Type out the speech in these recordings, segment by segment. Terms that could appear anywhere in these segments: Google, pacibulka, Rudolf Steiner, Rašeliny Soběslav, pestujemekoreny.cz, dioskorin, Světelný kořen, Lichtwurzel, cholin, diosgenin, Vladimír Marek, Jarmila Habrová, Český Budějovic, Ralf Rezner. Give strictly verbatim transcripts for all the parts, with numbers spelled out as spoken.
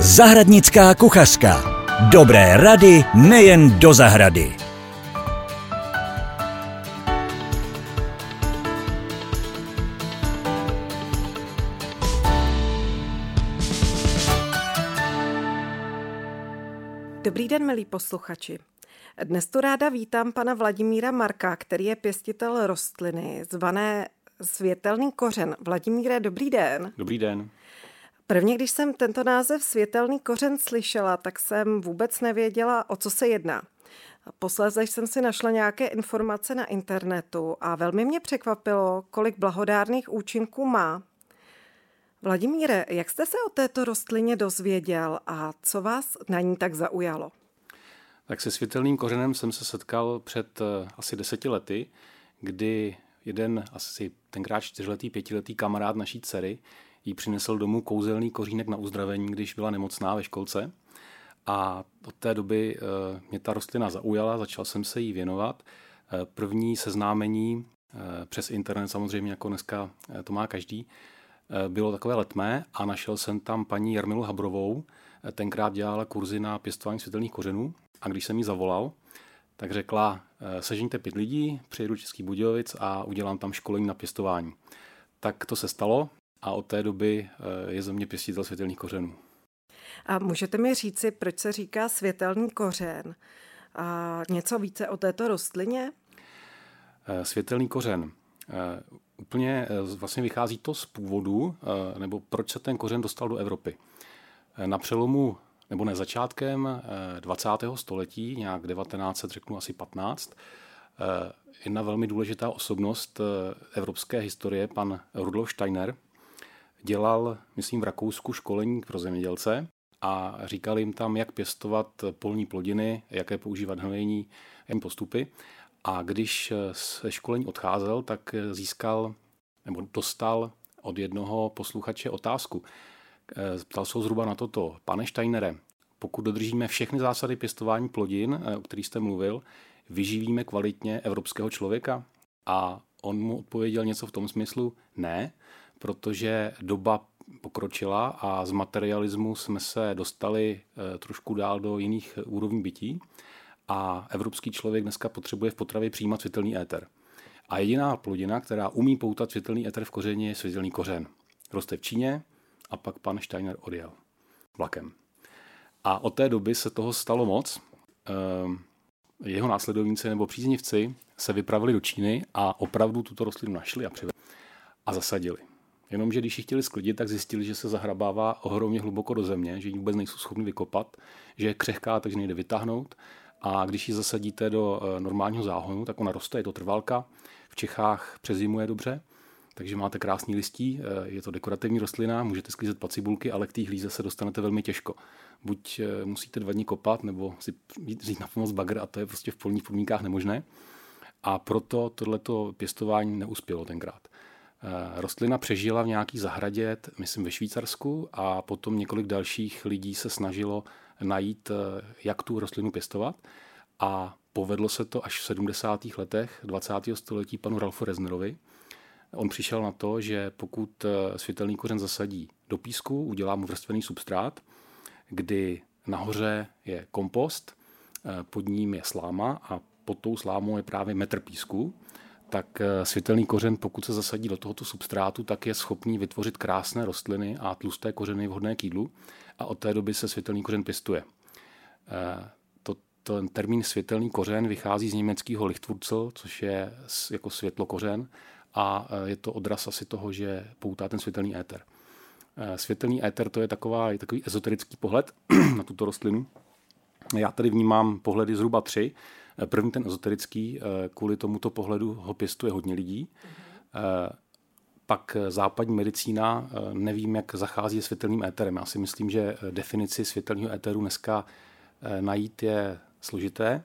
Zahradnická kuchařka. Dobré rady nejen do zahrady. Dobrý den, milí posluchači. Dnes tu ráda vítám pana Vladimíra Marka, který je pěstitel rostliny zvané Světelný kořen. Vladimíre, dobrý den. Dobrý den. Prvně, když jsem tento název Světelný kořen slyšela, tak jsem vůbec nevěděla, o co se jedná. Posléze jsem si našla nějaké informace na internetu a velmi mě překvapilo, kolik blahodárných účinků má. Vladimíre, jak jste se o této rostlině dozvěděl a co vás na ní tak zaujalo? Tak se světelným kořenem jsem se setkal před asi deseti lety, kdy jeden asi tenkrát čtyřletý, pětiletý kamarád naší dcery jí přinesl domů kouzelný kořínek na uzdravení, když byla nemocná ve školce. A od té doby mě ta rostlina zaujala, začal jsem se jí věnovat. První seznámení přes internet, samozřejmě jako dneska to má každý, bylo takové letmé a našel jsem tam paní Jarmilu Habrovou. Tenkrát dělala kurzy na pěstování světelných kořenů a když jsem jí zavolal, tak řekla, sežeňte pět lidí, přijedu do Český Budějovic a udělám tam školení na pěstování. Tak to se stalo a od té doby je ze mě pěstitel světelných kořenů. A můžete mi říci, proč se říká světelný kořen? A něco více o této rostlině? Světelný kořen. Úplně vlastně vychází to z původu, nebo proč se ten kořen dostal do Evropy. Na přelomu, nebo ne začátkem dvacátého století, nějak devatenáct set, řeknu asi patnáct, jedna velmi důležitá osobnost evropské historie, pan Rudolf Steiner, dělal, myslím, v Rakousku školení pro zemědělce a říkal jim tam, jak pěstovat polní plodiny, jaké používat hnojení, jen postupy. A když se školení odcházel, tak získal nebo dostal od jednoho posluchače otázku. Ptal se ho zhruba na toto. Pane Steinere, pokud dodržíme všechny zásady pěstování plodin, o kterých jste mluvil, vyživíme kvalitně evropského člověka? A on mu odpověděl něco v tom smyslu ne, protože doba pokročila a z materialismu jsme se dostali trošku dál do jiných úrovní bytí. A evropský člověk dneska potřebuje v potravě přijímat světelný éter. A jediná plodina, která umí poutat světelný éter v kořeni, je světelný kořen. Roste v Číně a pak pan Steiner odjel vlakem. A od té doby se toho stalo moc. Jeho následovníci nebo příznivci se vypravili do Číny a opravdu tuto rostlinu našli a přivedli a zasadili. Jenomže když ji chtěli sklidit, tak zjistili, že se zahrabává ohromně hluboko do země, že ji vůbec nejsou schopni vykopat, že je křehká, takže nejde vytáhnout. A když ji zasadíte do normálního záhonu, tak ona roste, je to trvalka. V Čechách přezimuje dobře, takže máte krásný listí, je to dekorativní rostlina, můžete sklízet pacibulky, ale k té hlíze se dostanete velmi těžko. Buď musíte dva dny kopat, nebo si vzít na pomoc bagr a to je prostě v polních podmínkách nemožné. A proto tohleto pěstování neuspělo tenkrát. Rostlina přežila v nějaký zahradě, myslím ve Švýcarsku, a potom několik dalších lidí se snažilo najít, jak tu rostlinu pěstovat. A povedlo se to až v sedmdesátých letech dvacátého století panu Ralfu Reznerovi. On přišel na to, že pokud světelný kořen zasadí do písku, udělá mu vrstvený substrát, kdy nahoře je kompost, pod ním je sláma a pod tou slámou je právě metr písku, tak světelný kořen, pokud se zasadí do tohoto substrátu, tak je schopný vytvořit krásné rostliny a tlusté kořeny vhodné k jídlu a od té doby se světelný kořen pěstuje. Ten termín světelný kořen vychází z německého Lichtwurzel, což je jako světlokořen a je to odraz asi toho, že poutá ten světelný éter. Světelný éter to je taková, je takový ezoterický pohled na tuto rostlinu. Já tady vnímám pohledy zhruba tři. První ten ezoterický, kvůli tomuto pohledu ho pěstuje hodně lidí. Mm-hmm. Pak západní medicína, nevím, jak zachází s světelným éterem. Já si myslím, že definici světelného éteru dneska najít je složité.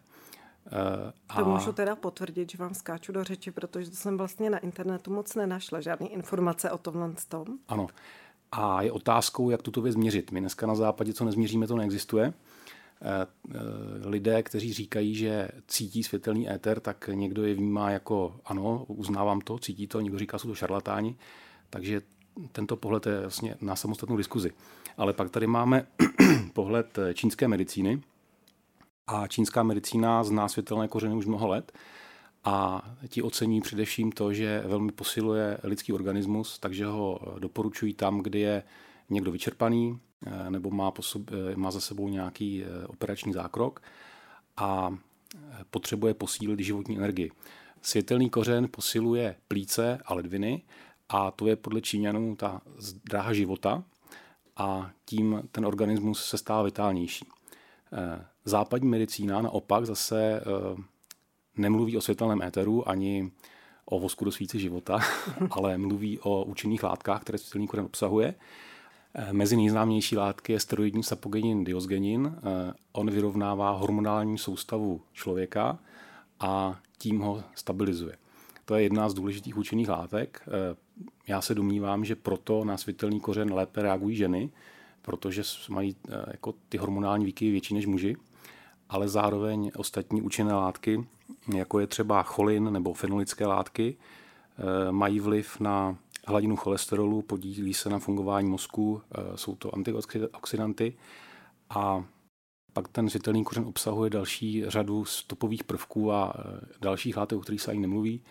A... To můžu teda potvrdit, že vám skáču do řeči, protože to jsem vlastně na internetu moc nenašla žádný informace o tomhle tom. Ano. A je otázkou, jak tuto věc měřit. My dneska na západě, co nezměříme, to neexistuje. Lidé, kteří říkají, že cítí světelný éter, tak někdo je vnímá jako ano, uznávám to, cítí to, někdo říká, jsou to šarlatáni, takže tento pohled je vlastně na samostatnou diskuzi. Ale pak tady máme pohled čínské medicíny. A čínská medicína zná světelné kořeny už mnoho let a ti ocení především to, že velmi posiluje lidský organismus, takže ho doporučují tam, kde je někdo vyčerpaný nebo má, po sobě, má za sebou nějaký operační zákrok a potřebuje posílit životní energii. Světelný kořen posiluje plíce a ledviny a to je podle Číňanů ta dráha života a tím ten organismus se stává vitálnější. Západní medicína naopak zase nemluví o světelném éteru ani o vosku do svíce života, ale mluví o účinných látkách, které světelný kořen obsahuje. Mezi nejznámější látky je steroidní sapogenin diosgenin. On vyrovnává hormonální soustavu člověka a tím ho stabilizuje. To je jedna z důležitých účinných látek. Já se domnívám, že proto na světelný kořen lépe reagují ženy, protože mají jako ty hormonální výkyvy větší než muži, ale zároveň ostatní účinné látky, jako je třeba cholin nebo fenolické látky, mají vliv na hladinu cholesterolu, podílí se na fungování mozku, jsou to antioxidanty a pak ten světelný kořen obsahuje další řadu stopových prvků a dalších látek, o kterých se ani nemluví.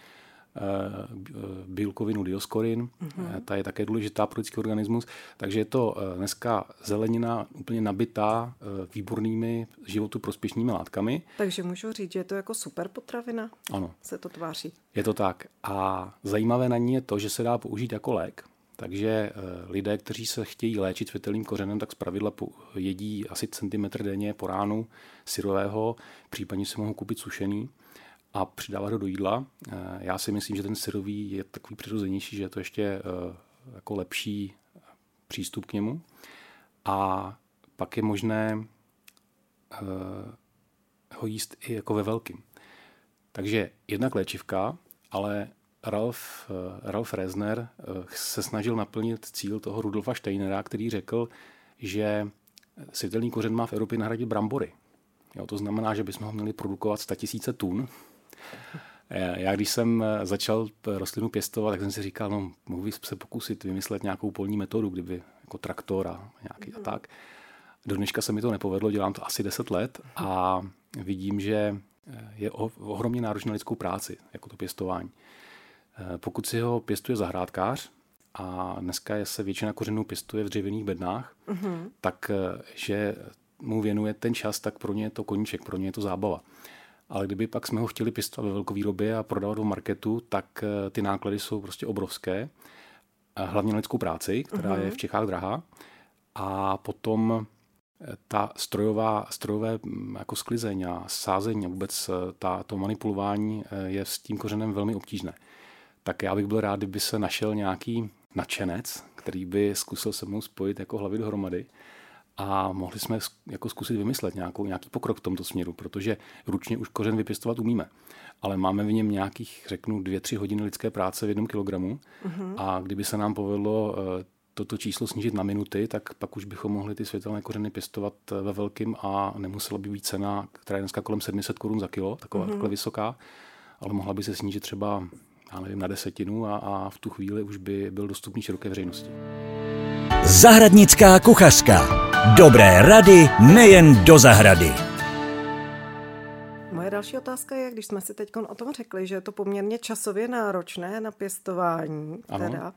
Bílkovinu dioskorin, mm-hmm. ta je také důležitá pro lidský organismus, takže je to dneska zelenina úplně nabitá výbornými životu prospěšnými látkami. Takže můžu říct, že je to jako super potravina? Ano. Se to tváří. Je to tak a zajímavé na ní je to, že se dá použít jako lék, takže lidé, kteří se chtějí léčit světelným kořenem, tak zpravidla jedí asi centimetr denně po ránu syrového, případně si mohou koupit sušený a přidávat ho do jídla. Já si myslím, že ten syrový je takový přirozenější, že je to ještě jako lepší přístup k němu. A pak je možné ho jíst i jako ve velkým. Takže jednak léčivka, ale Ralf, Ralf Rezner se snažil naplnit cíl toho Rudolfa Steinera, který řekl, že světelný kořen má v Evropě nahradit brambory. Jo, to znamená, že bychom ho měli produkovat sto tisíc tun. Já když jsem začal rostlinu pěstovat, tak jsem si říkal, no mohl bych se pokusit vymyslet nějakou polní metodu, kdyby jako traktor a nějaký a tak. Do dneška se mi to nepovedlo, dělám to asi deset let a vidím, že je ohromně náročné na lidskou práci, jako to pěstování. Pokud si ho pěstuje zahrádkář, a dneska se většina kořenů pěstuje v dřevěných bednách, mm-hmm. takže mu věnuje ten čas, tak pro ně je to koníček, pro ně je to zábava. Ale kdyby pak jsme ho chtěli pěstovat ve velkovýrobě a prodávat do marketu, tak ty náklady jsou prostě obrovské. Hlavně na lidskou práci, která uh-huh. je v Čechách drahá. A potom ta strojová, strojové jako sklizeň a sázeň a vůbec ta, to manipulování je s tím kořenem velmi obtížné. Tak já bych byl rád, kdyby se našel nějaký nadšenec, který by zkusil se mnou spojit jako hlavy dohromady. A mohli jsme jako zkusit vymyslet nějakou, nějaký pokrok v tomto směru, protože ručně už kořen vypěstovat umíme. Ale máme v něm nějakých, řeknu, dvě, tři hodiny lidské práce v jednom kilogramu. Mm-hmm. A kdyby se nám povedlo toto číslo snížit na minuty, tak pak už bychom mohli ty světelné kořeny pěstovat ve velkým a nemusela by být cena, která je dneska kolem sedm set korun za kilo, taková mm-hmm. takhle vysoká, ale mohla by se snížit třeba, já nevím, na desetinu a, a v tu chvíli už by byl dostupný široké veřejnosti. Zahradnická kuchařka. Dobré rady nejen do zahrady. Moje další otázka je, když jsme si teď o tom řekli, že je to poměrně časově náročné na pěstování. Teda.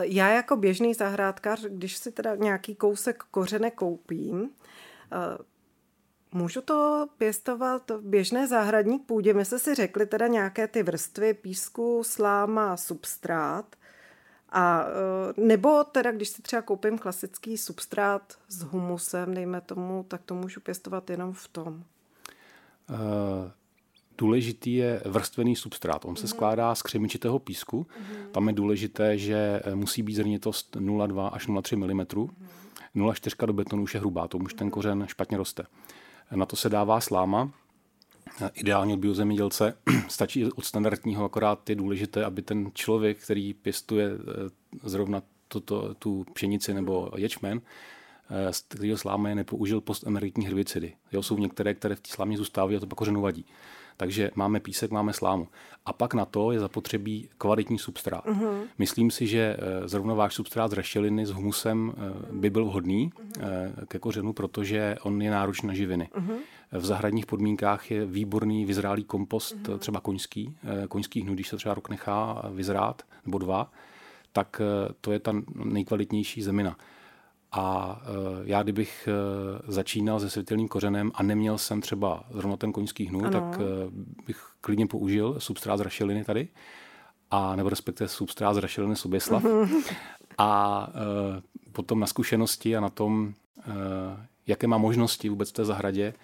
Já jako běžný zahrádkář, když si teda nějaký kousek kořene koupím, můžu to pěstovat v běžné zahradní půdě. My jsme si řekli teda nějaké ty vrstvy písku, sláma, substrát. A nebo teda, když si třeba koupím klasický substrát s humusem, dejme tomu, tak to můžu pěstovat jenom v tom. Důležitý je vrstvený substrát. On mm-hmm. se skládá z křemičitého písku. Mm-hmm. Tam je důležité, že musí být zrnitost nula celá dva až nula celá tři milimetru. Mm-hmm. nula celá čtyři do betonu už je hrubá, to už ten kořen špatně roste. Na to se dává sláma. Ideálně od biozemědělce stačí od standardního, akorát je důležité, aby ten člověk, který pěstuje zrovna tuto, tu pšenici nebo ječmen, z kterého slámě nepoužil postemeritní herbicidy. Jo, jsou některé, které v té slámě zůstávají a to pak kořenu vadí. Takže máme písek, máme slámu. A pak na to je zapotřebí kvalitní substrát. Uh-huh. Myslím si, že zrovna váš substrát z rašeliny s humusem by byl vhodný uh-huh. ke kořenu, protože on je náročný na živiny. Uh-huh. V zahradních podmínkách je výborný vyzrálý kompost, uh-huh. třeba koňský, koňský hnůj, když se třeba rok nechá vyzrát, nebo dva, tak to je ta nejkvalitnější zemina. A já, kdybych začínal se světelným kořenem a neměl jsem třeba zrovna ten koňský hnůj, tak bych klidně použil substrát z rašeliny tady, a nebo respektive substrát z rašeliny Soběslav. A potom na zkušenosti a na tom, jaké má možnosti vůbec v té zahradě,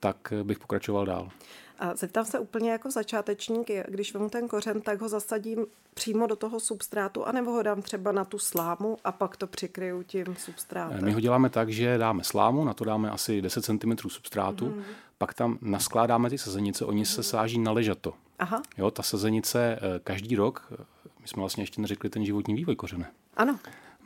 tak bych pokračoval dál. A zeptám se úplně jako začátečník, když vemu ten kořen, tak ho zasadím přímo do toho substrátu, anebo ho dám třeba na tu slámu a pak to přikryju tím substrátem? My ho děláme tak, že dáme slámu, na to dáme asi deset centimetrů substrátu, mm-hmm. pak tam naskládáme ty sazenice, oni mm-hmm. se sáží na ležato. Aha. Jo, ta sazenice každý rok, my jsme vlastně ještě neřekli ten životní vývoj kořene. Ano.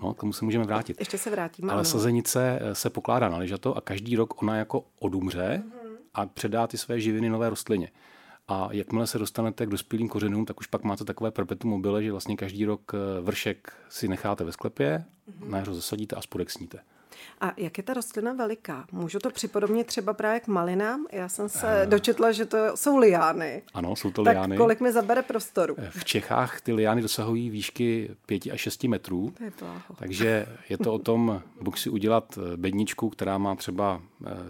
No, k tomu se můžeme vrátit. Ještě se vrátíme. Ale ano. Sazenice se pokládá na ležato a každý rok ona jako odumře, mm-hmm. a předá ty své živiny nové rostlině. A jakmile se dostanete k dospělým kořenům, tak už pak máte takové perpetuum mobile, že vlastně každý rok vršek si necháte ve sklepě, mm-hmm. na jaře zasadíte a spodek sníte. A jak je ta rostlina veliká? Můžu to připodobnit třeba právě k malinám? Já jsem se dočetla, že to jsou liány. Ano, jsou to liány. Tak kolik mi zabere prostoru? V Čechách ty liány dosahují výšky pět až šest metrů. To je pláho. Takže je to o tom, buď si udělat bedničku, která má třeba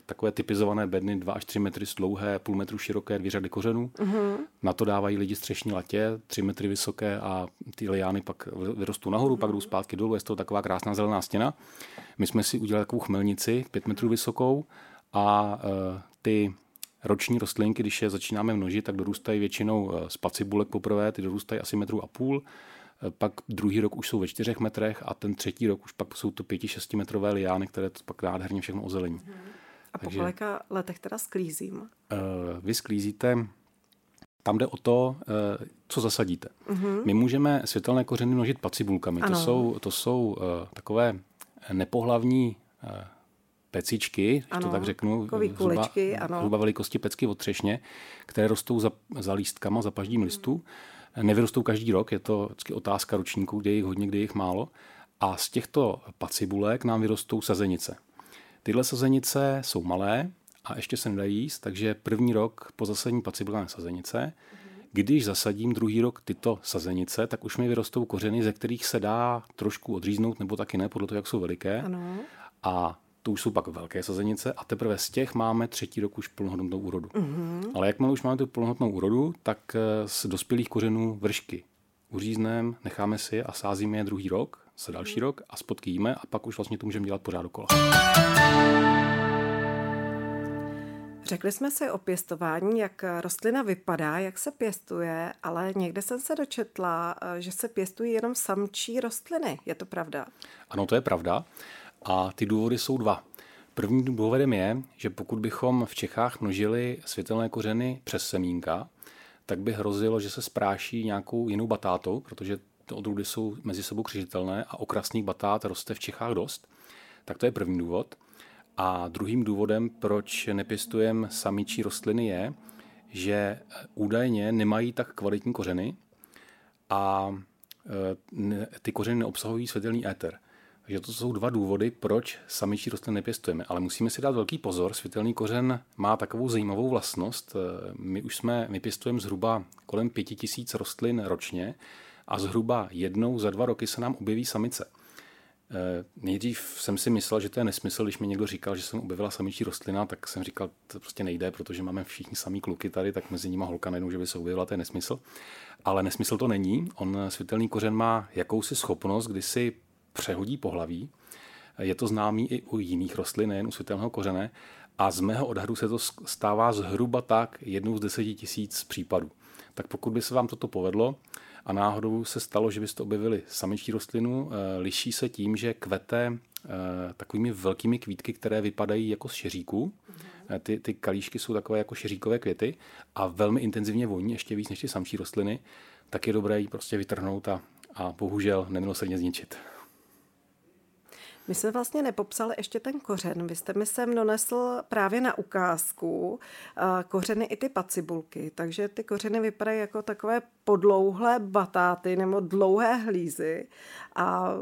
takové typizované bedny dva až tři metry dlouhé, půl metru široké, dvě řady kořenů. Uh-huh. Na to dávají lidi střešní latě, tři metry vysoké a ty liány pak vyrostou nahoru, uh-huh. pak jdou zpátky dolů, je to taková krásná zelená stěna. My jsme si udělali takovou chmelnici, pět metrů vysokou a e, ty roční rostlinky, když je začínáme množit, tak dorůstají většinou z pacibulek poprvé, ty dorůstají asi metru a půl, e, pak druhý rok už jsou ve čtyřech metrech a ten třetí rok už pak jsou to pěti, šestimetrové liány, které to pak nádherně všechno ozelení. A po kolika letech teda sklízím? E, vy sklízíte, tam jde o to, e, co zasadíte. Mm-hmm. My můžeme světelné kořeny množit pacibulkami, ano. to jsou, to jsou e, takové nepohlavní pecičky, ano, to tak řeknu, zhruba, ano. zhruba velikosti pecky od třešně, které rostou za, za lístkama, za paždím listů. Nevyrostou každý rok, je to vždycky otázka ročníků, kde je jich hodně, kde je jich málo. A z těchto pacibulek nám vyrostou sazenice. Tyhle sazenice jsou malé a ještě se nedají jíst, takže první rok po zasazení pacibulkové sazenice. Když zasadím druhý rok tyto sazenice, tak už mi vyrostou kořeny, ze kterých se dá trošku odříznout, nebo taky ne, podle toho, jak jsou veliké. Ano. A to už jsou pak velké sazenice a teprve z těch máme třetí rok už plnohodnotnou úrodu. Uh-huh. Ale jakmile už máme tu plnohodnotnou úrodu, tak z dospělých kořenů vršky uřízneme, necháme si a sázíme je druhý rok, se další uh-huh. rok a spodky jíme a pak už vlastně to můžeme dělat pořád dokola. Řekli jsme si o pěstování, jak rostlina vypadá, jak se pěstuje, ale někde jsem se dočetla, že se pěstují jenom samčí rostliny. Je to pravda? Ano, to je pravda. A ty důvody jsou dva. Prvním důvodem je, že pokud bychom v Čechách množili světelné kořeny přes semínka, tak by hrozilo, že se spráší nějakou jinou batátou, protože ty odrůdy jsou mezi sebou křižitelné a okrasných batát roste v Čechách dost. Tak to je první důvod. A druhým důvodem, proč nepěstujeme samičí rostliny, je, že údajně nemají tak kvalitní kořeny a ty kořeny neobsahují světelný éter. Takže to jsou dva důvody, proč samičí rostliny nepěstujeme. Ale musíme si dát velký pozor, světelný kořen má takovou zajímavou vlastnost. My už jsme, my pěstujeme zhruba kolem pěti tisíc rostlin ročně a zhruba jednou za dva roky se nám objeví samice. Nejdřív jsem si myslel, že to je nesmysl, když mi někdo říkal, že jsem objevila samičí rostlina, tak jsem říkal, to prostě nejde, protože máme všichni samý kluky tady, tak mezi nimi holka nejednou, že by se objevila, to je nesmysl. Ale nesmysl to není, on světelný kořen má jakousi schopnost, kdy si přehodí pohlaví, je to známý i u jiných rostlin, nejen u světelného kořene a z mého odhadu se to stává zhruba tak jednou z deseti tisíc případů. Tak pokud by se vám toto povedlo, a náhodou se stalo, že byste objevili samičí rostlinu, liší se tím, že kvete takovými velkými kvítky, které vypadají jako z šeříků. Ty, ty kalíšky jsou takové jako šeříkové květy a velmi intenzivně voní, ještě víc než ty samčí rostliny, tak je dobré ji prostě vytrhnout a, a bohužel nemilosrdně zničit. My jsme vlastně nepopsali ještě ten kořen. Vy jste mi sem donesl právě na ukázku kořeny i ty pacibulky, takže ty kořeny vypadají jako takové podlouhlé batáty nebo dlouhé hlízy a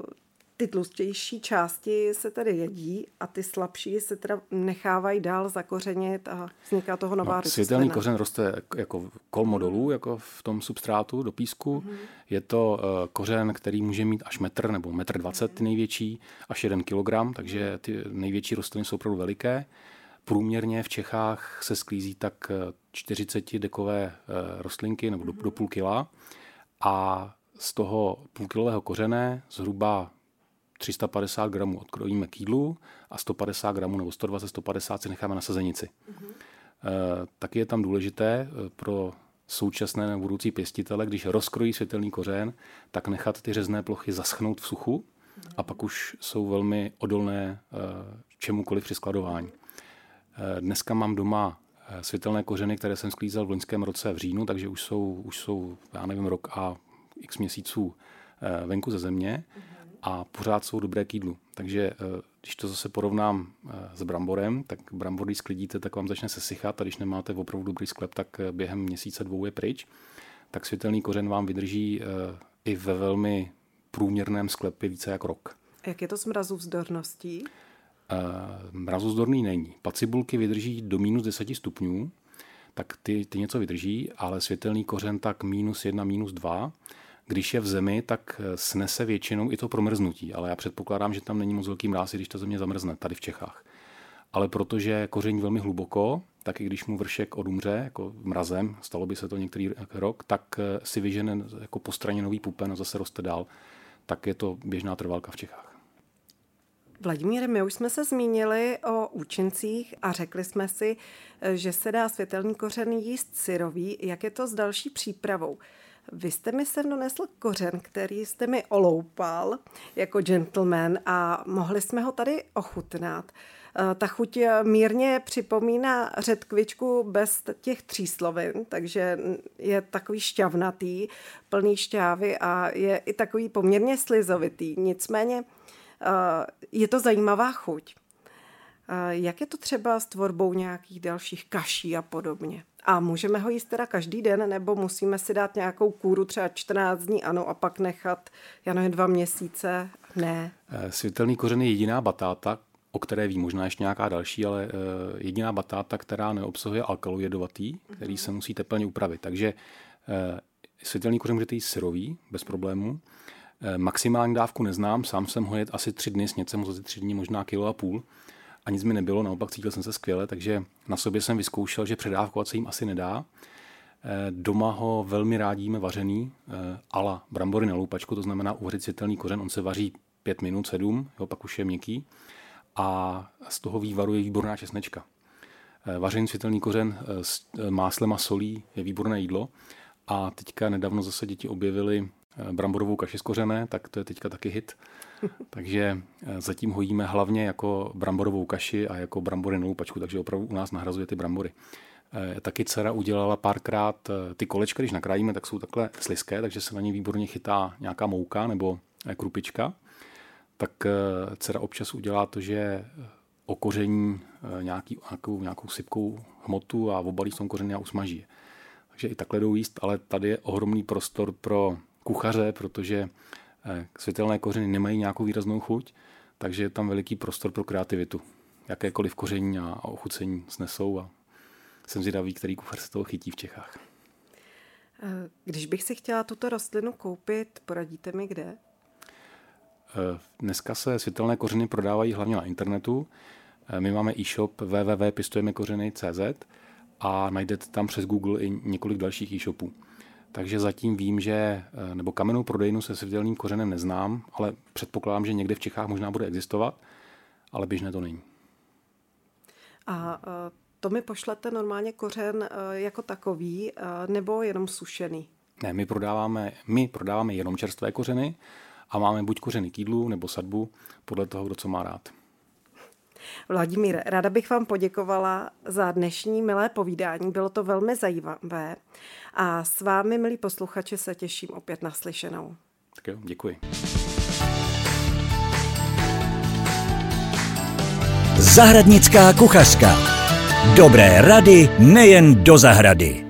ty tlustější části se tedy jedí a ty slabší se teda nechávají dál zakořenit a vzniká toho nová no, rostlina. Světelný kořen roste jako kolmo dolů, jako v tom substrátu do písku. Mm-hmm. Je to uh, kořen, který může mít až metr nebo metr dvacet, ty největší, až jeden kilogram, takže ty největší rostliny jsou opravdu veliké. Průměrně v Čechách se sklízí tak čtyřicetidekové uh, rostlinky nebo do, do půl kila a z toho půlkilového kořene zhruba tři sta padesát gramů odkrojíme k jídlu a sto padesát gramů nebo sto dvacet až sto padesát si necháme na sazenici. Mm-hmm. E, taky je tam důležité pro současné nebo budoucí pěstitele, když rozkrojí světelný kořen, tak nechat ty řezné plochy zaschnout v suchu mm-hmm. a pak už jsou velmi odolné e, čemukoliv při skladování. E, dneska mám doma světelné kořeny, které jsem sklízel v loňském roce v říjnu, takže už jsou, už jsou já nevím, rok a x měsíců e, venku ze země. Mm-hmm. A pořád jsou dobré k jídlu. Takže když to zase porovnám s bramborem, tak brambor, když sklidíte, tak vám začne sesychat a když nemáte opravdu dobrý sklep, tak během měsíce dvou je pryč. Tak světelný kořen vám vydrží i ve velmi průměrném sklepě více jak rok. Jak je to s mrazůvzdorností? Mrazůvzdorný není. Pacibulky vydrží do minus deset stupňů, tak ty, ty něco vydrží, ale světelný kořen tak minus jedna, minus dva. Když je v zemi, tak snese většinou i to promrznutí, ale já předpokládám, že tam není moc velký mráz, když ta země zamrzne tady v Čechách. Ale protože koření velmi hluboko, tak i když mu vršek odumře, jako mrazem, stalo by se to některý rok, tak si vyžene jako postraněnový pupen a zase roste dál. Tak je to běžná trvalka v Čechách. Vladimíre, my už jsme se zmínili o účincích a řekli jsme si, že se dá světelný kořen jíst syrový. Jak je to s další přípravou? Vy jste mi sem donesl kořen, který jste mi oloupal jako gentleman a mohli jsme ho tady ochutnat. Ta chuť mírně připomíná řetkvičku bez těch tříslovin, takže je takový šťavnatý, plný šťávy a je i takový poměrně slizovitý. Nicméně je to zajímavá chuť. Jak je to třeba s tvorbou nějakých dalších kaší a podobně? A můžeme ho jíst teda každý den, nebo musíme si dát nějakou kůru třeba čtrnáct dní, ano, a pak nechat, já nevím, dva měsíce, ne? Světelný kořen je jediná batáta, o které ví, možná ještě nějaká další, ale jediná batáta, která neobsahuje alkalu jedovatý, který se musí teplně upravit. Takže světelný kořen můžete jíst syrový, bez problémů. Maximální dávku neznám, sám jsem ho jet asi tři dny, snědl jsem ho za tři dny možná kilo a půl. A nic mi nebylo, naopak cítil jsem se skvěle, takže na sobě jsem vyzkoušel, že předávkovat se jim asi nedá. E, doma ho velmi rádíme vařený e, ala brambory na loupačku, to znamená uvařit světelný kořen, on se vaří pět minut, sedm, jo, pak už je měkký. A z toho vývaru je výborná česnečka. E, vařený světelný kořen s máslem a solí je výborné jídlo. A teďka nedávno zase děti objevily bramborovou kaši z kořene, tak to je teďka taky hit. Takže zatím ho jíme hlavně jako bramborovou kaši a jako brambory na loupačku, takže opravdu u nás nahrazuje ty brambory. Taky dcera udělala párkrát ty kolečka, když nakrájíme, tak jsou takhle slizké, takže se na ně výborně chytá nějaká mouka nebo krupička. Tak dcera občas udělá to, že okoření nějaký, nějakou, nějakou sypkou hmotu a obalí s tom kořeny a usmaží. Takže i takhle jdou jíst, ale tady je ohromný prostor pro kuchaře, protože světelné kořeny nemají nějakou výraznou chuť, takže je tam veliký prostor pro kreativitu. Jakékoliv koření a ochucení snesou a jsem zvědavý, který kuchař se toho chytí v Čechách. Když bych si chtěla tuto rostlinu koupit, poradíte mi kde? Dneska se světelné kořeny prodávají hlavně na internetu. My máme e-shop w w w tečka pestujemekoreny tečka c z a najdete tam přes Google i několik dalších e-shopů. Takže zatím vím, že, nebo kamennou prodejnu se světelným kořenem neznám, ale předpokládám, že někde v Čechách možná bude existovat, ale běžné to není. A to mi pošlete normálně kořen jako takový, nebo jenom sušený? Ne, my prodáváme, my prodáváme jenom čerstvé kořeny a máme buď kořeny k jídlu, nebo sadbu, podle toho, kdo co má rád. Vladimír, ráda bych vám poděkovala za dnešní milé povídání, bylo to velmi zajímavé a s vámi, milí posluchači, se těším opět na slyšenou. Tak jo, děkuji. Zahradnická kuchařka. Dobré rady nejen do zahrady.